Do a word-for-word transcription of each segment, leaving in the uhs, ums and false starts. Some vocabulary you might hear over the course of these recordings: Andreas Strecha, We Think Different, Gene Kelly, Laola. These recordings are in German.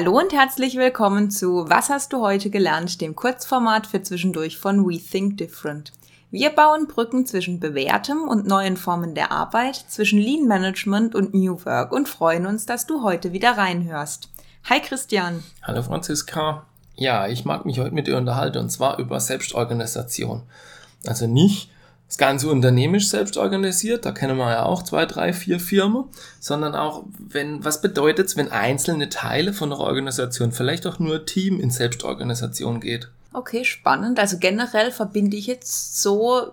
Hallo und herzlich willkommen zu Was hast du heute gelernt?, dem Kurzformat für zwischendurch von We Think Different. Wir bauen Brücken zwischen bewährtem und neuen Formen der Arbeit, zwischen Lean Management und New Work und freuen uns, dass du heute wieder reinhörst. Hi Christian. Hallo Franziska. Ja, ich mag mich heute mit dir unterhalten und zwar über Selbstorganisation. Also nicht das Ganze unternehmisch selbst organisiert, da kennen wir ja auch zwei, drei, vier Firmen, sondern auch, wenn, was bedeutet es, wenn einzelne Teile von einer Organisation, vielleicht auch nur Team in Selbstorganisation geht. Okay, spannend. Also generell verbinde ich jetzt so,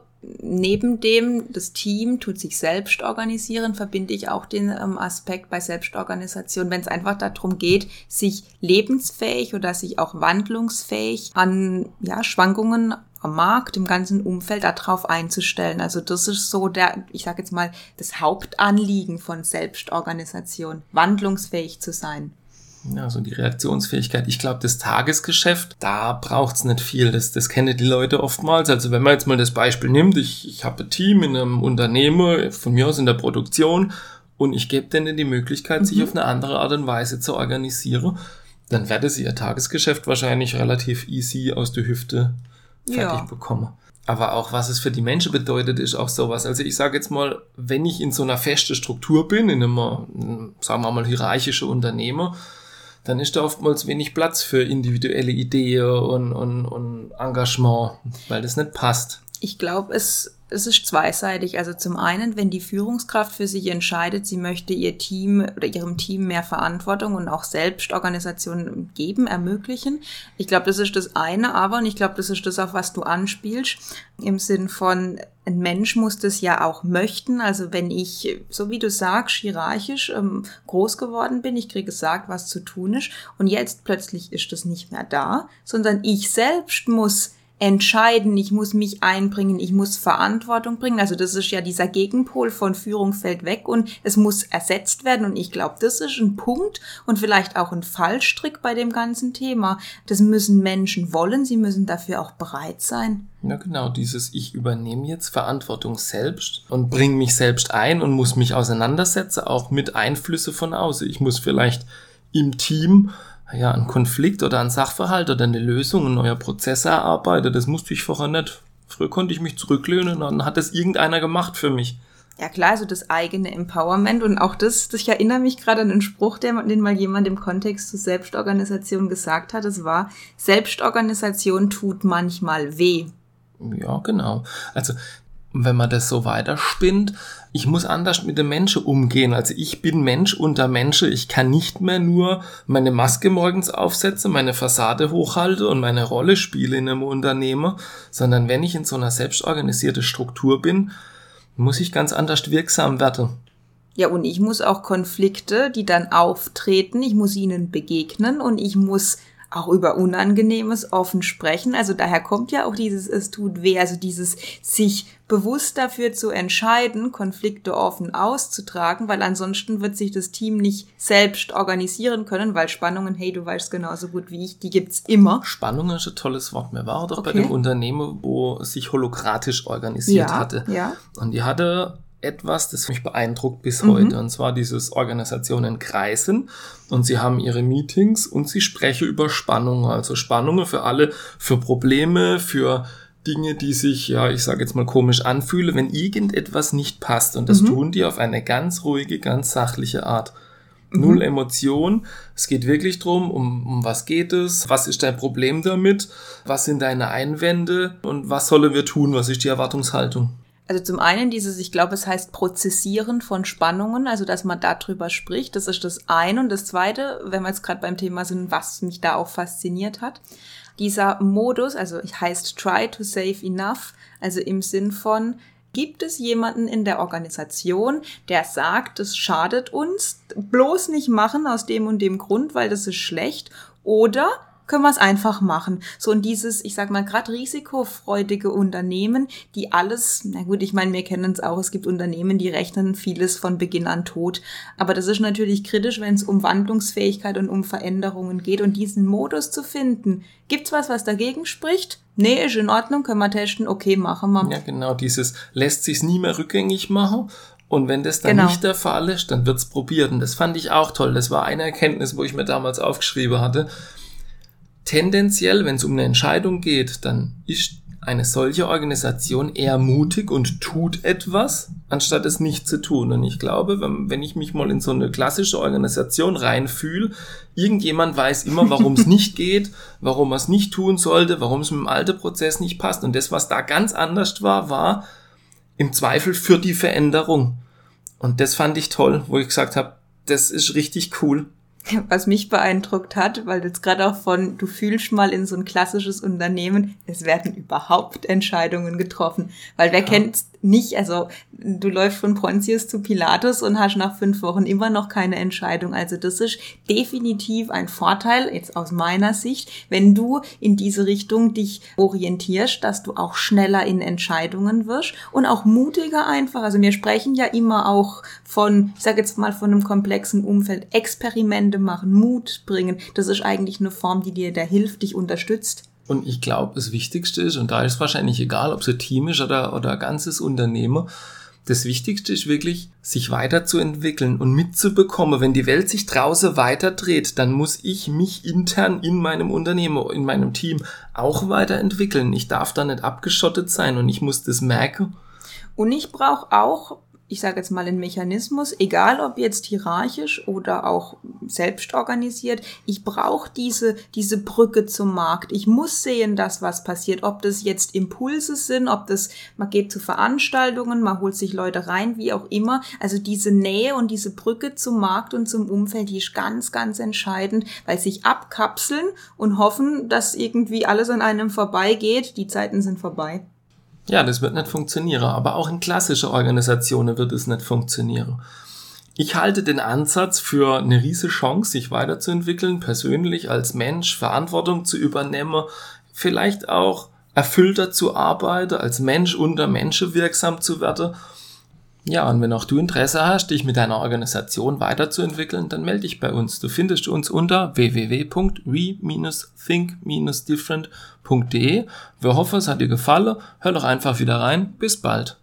neben dem, das Team tut sich selbst organisieren, verbinde ich auch den ähm, Aspekt bei Selbstorganisation, wenn es einfach darum geht, sich lebensfähig oder sich auch wandlungsfähig an ja, Schwankungen am Markt, im ganzen Umfeld darauf einzustellen. Also das ist so der, ich sage jetzt mal, das Hauptanliegen von Selbstorganisation, wandlungsfähig zu sein. Ja, so die Reaktionsfähigkeit. Ich glaube, das Tagesgeschäft, da braucht es nicht viel. Das, das kennen die Leute oftmals. Also wenn man jetzt mal das Beispiel nimmt, ich, ich habe ein Team in einem Unternehmen, von mir aus in der Produktion, und ich gebe denen die Möglichkeit, mhm. sich auf eine andere Art und Weise zu organisieren, dann werden sie ihr Tagesgeschäft wahrscheinlich relativ easy aus der Hüfte fertig ja. bekommen. Aber auch, was es für die Menschen bedeutet, ist auch sowas. Also ich sage jetzt mal, wenn ich in so einer festen Struktur bin, in einem, sagen wir mal, hierarchischen Unternehmen, dann ist da oftmals wenig Platz für individuelle Ideen und, und, und Engagement, weil das nicht passt. Ich glaube, es, es ist zweiseitig. Also zum einen, wenn die Führungskraft für sich entscheidet, sie möchte ihr Team oder ihrem Team mehr Verantwortung und auch Selbstorganisation geben, ermöglichen. Ich glaube, das ist das eine, aber, und ich glaube, das ist das, auf was du anspielst, im Sinn von, ein Mensch muss das ja auch möchten. Also wenn ich, so wie du sagst, hierarchisch ähm, groß geworden bin, ich kriege gesagt, was zu tun ist, und jetzt plötzlich ist das nicht mehr da, sondern ich selbst muss entscheiden, ich muss mich einbringen, ich muss Verantwortung bringen. Also das ist ja dieser Gegenpol von Führung fällt weg und es muss ersetzt werden. Und ich glaube, das ist ein Punkt und vielleicht auch ein Fallstrick bei dem ganzen Thema. Das müssen Menschen wollen, sie müssen dafür auch bereit sein. Ja genau, dieses ich übernehme jetzt Verantwortung selbst und bringe mich selbst ein und muss mich auseinandersetzen, auch mit Einflüsse von außen. Ich muss vielleicht im Team ja, ein Konflikt oder ein Sachverhalt oder eine Lösung, ein neuer Prozess erarbeiten, das musste ich vorher nicht. Früher konnte ich mich zurücklehnen und dann hat das irgendeiner gemacht für mich. Ja klar, also das eigene Empowerment und auch das, ich erinnere mich gerade an einen Spruch, den mal jemand im Kontext zur Selbstorganisation gesagt hat, das war, Selbstorganisation tut manchmal weh. Ja, genau. Also wenn man das so weiterspinnt, ich muss anders mit den Menschen umgehen. Also ich bin Mensch unter Menschen. Ich kann nicht mehr nur meine Maske morgens aufsetzen, meine Fassade hochhalte und meine Rolle spiele in einem Unternehmen, sondern wenn ich in so einer selbstorganisierten Struktur bin, muss ich ganz anders wirksam werden. Ja, und ich muss auch Konflikte, die dann auftreten, ich muss ihnen begegnen und ich muss auch über Unangenehmes offen sprechen. Also daher kommt ja auch dieses es tut weh, also dieses sich bewusst dafür zu entscheiden, Konflikte offen auszutragen, weil ansonsten wird sich das Team nicht selbst organisieren können, weil Spannungen, hey, du weißt genauso gut wie ich, die gibt's immer. Spannung ist ein tolles Wort. Mir war doch okay. bei dem Unternehmen, wo sich holokratisch organisiert ja, hatte. Ja. Und die hatte etwas, das mich beeindruckt bis mhm. heute, und zwar dieses Organisationen kreisen und sie haben ihre Meetings und sie sprechen über Spannungen, also Spannungen für alle, für Probleme, für Dinge, die sich, ja, ich sage jetzt mal komisch anfühlen, wenn irgendetwas nicht passt, und das mhm. tun die auf eine ganz ruhige, ganz sachliche Art. Mhm. Null Emotion, es geht wirklich drum, um, um was geht es, was ist dein Problem damit, was sind deine Einwände und was sollen wir tun, was ist die Erwartungshaltung? Also zum einen dieses, ich glaube, es heißt Prozessieren von Spannungen, also dass man darüber spricht, das ist das eine. Und das zweite, wenn wir jetzt gerade beim Thema sind, was mich da auch fasziniert hat, dieser Modus, also heißt Try to Save Enough, also im Sinn von, gibt es jemanden in der Organisation, der sagt, das schadet uns, bloß nicht machen aus dem und dem Grund, weil das ist schlecht, oder können wir es einfach machen. So, und dieses, ich sag mal, gerade risikofreudige Unternehmen, die alles, na gut, ich meine, wir kennen es auch, es gibt Unternehmen, die rechnen vieles von Beginn an tot. Aber das ist natürlich kritisch, wenn es um Wandlungsfähigkeit und um Veränderungen geht. Und diesen Modus zu finden, gibt's was, was dagegen spricht? Nee, ist in Ordnung, können wir testen, okay, machen wir. Ja, genau, dieses lässt sich's nie mehr rückgängig machen. Und wenn das dann genau. nicht der Fall ist, dann wird's probiert. Und das fand ich auch toll. Das war eine Erkenntnis, wo ich mir damals aufgeschrieben hatte. Tendenziell, wenn es um eine Entscheidung geht, dann ist eine solche Organisation eher mutig und tut etwas, anstatt es nicht zu tun. Und ich glaube, wenn, wenn ich mich mal in so eine klassische Organisation reinfühle, irgendjemand weiß immer, warum es nicht geht, warum man es nicht tun sollte, warum es mit dem alten Prozess nicht passt. Und das, was da ganz anders war, war im Zweifel für die Veränderung. Und das fand ich toll, wo ich gesagt habe, das ist richtig cool. Was mich beeindruckt hat, weil jetzt gerade auch von, du fühlst mal in so ein klassisches Unternehmen, es werden überhaupt Entscheidungen getroffen. Weil wer ja. kennt's nicht, also du läufst von Pontius zu Pilatus und hast nach fünf Wochen immer noch keine Entscheidung. Also das ist definitiv ein Vorteil, jetzt aus meiner Sicht, wenn du in diese Richtung dich orientierst, dass du auch schneller in Entscheidungen wirst und auch mutiger einfach. Also wir sprechen ja immer auch von, ich sage jetzt mal von einem komplexen Umfeld, Experimente machen, Mut bringen. Das ist eigentlich eine Form, die dir da hilft, dich unterstützt. Und ich glaube, das Wichtigste ist, und da ist wahrscheinlich egal, ob es ein Team ist oder, oder ein ganzes Unternehmen, das Wichtigste ist wirklich, sich weiterzuentwickeln und mitzubekommen. Wenn die Welt sich draußen weiterdreht, dann muss ich mich intern in meinem Unternehmen, in meinem Team auch weiterentwickeln. Ich darf da nicht abgeschottet sein und ich muss das merken. Und ich brauche auch, ich sage jetzt mal, einen Mechanismus, egal ob jetzt hierarchisch oder auch selbst organisiert, ich brauche diese diese Brücke zum Markt. Ich muss sehen, dass was passiert, ob das jetzt Impulse sind, ob das, man geht zu Veranstaltungen, man holt sich Leute rein, wie auch immer. Also diese Nähe und diese Brücke zum Markt und zum Umfeld, die ist ganz, ganz entscheidend, weil sich abkapseln und hoffen, dass irgendwie alles an einem vorbeigeht, die Zeiten sind vorbei. Ja, das wird nicht funktionieren, aber auch in klassischen Organisationen wird es nicht funktionieren. Ich halte den Ansatz für eine riesige Chance, sich weiterzuentwickeln, persönlich als Mensch Verantwortung zu übernehmen, vielleicht auch erfüllter zu arbeiten, als Mensch unter Menschen wirksam zu werden. Ja, und wenn auch du Interesse hast, dich mit deiner Organisation weiterzuentwickeln, dann melde dich bei uns. Du findest uns unter w w w punkt we think different punkt de. Wir hoffen, es hat dir gefallen. Hör doch einfach wieder rein. Bis bald.